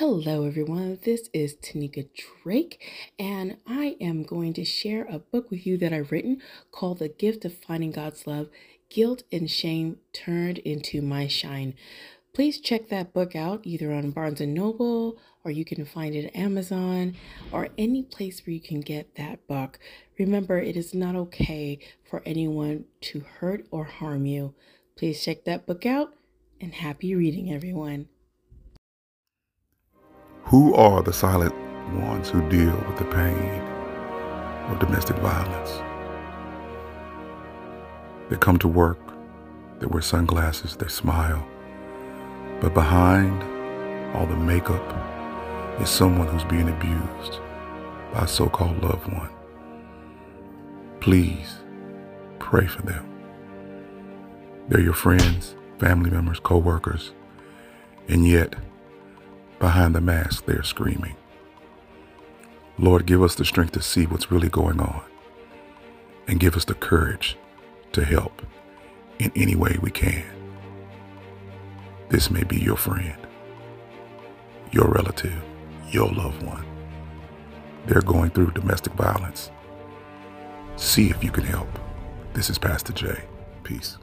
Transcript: Hello everyone, this is Tanika Drake, and I am going to share a book with you that I've written called The Gift of Finding God's Love, Guilt and Shame Turned into My Shine. Please check that book out either on Barnes and Noble, or you can find it at Amazon, or any place where you can get that book. Remember, it is not okay for anyone to hurt or harm you. Please check that book out, and happy reading everyone. Who are the silent ones who deal with the pain of domestic violence? They come to work, they wear sunglasses, they smile, but behind all the makeup is someone who's being abused by a so-called loved one. Please pray for them. They're your friends, family members, co-workers, and yet behind the mask, they're screaming. Lord, give us the strength to see what's really going on, and give us the courage to help in any way we can. This may be your friend, your relative, your loved one. They're going through domestic violence. See if you can help. This is Pastor Jay. Peace.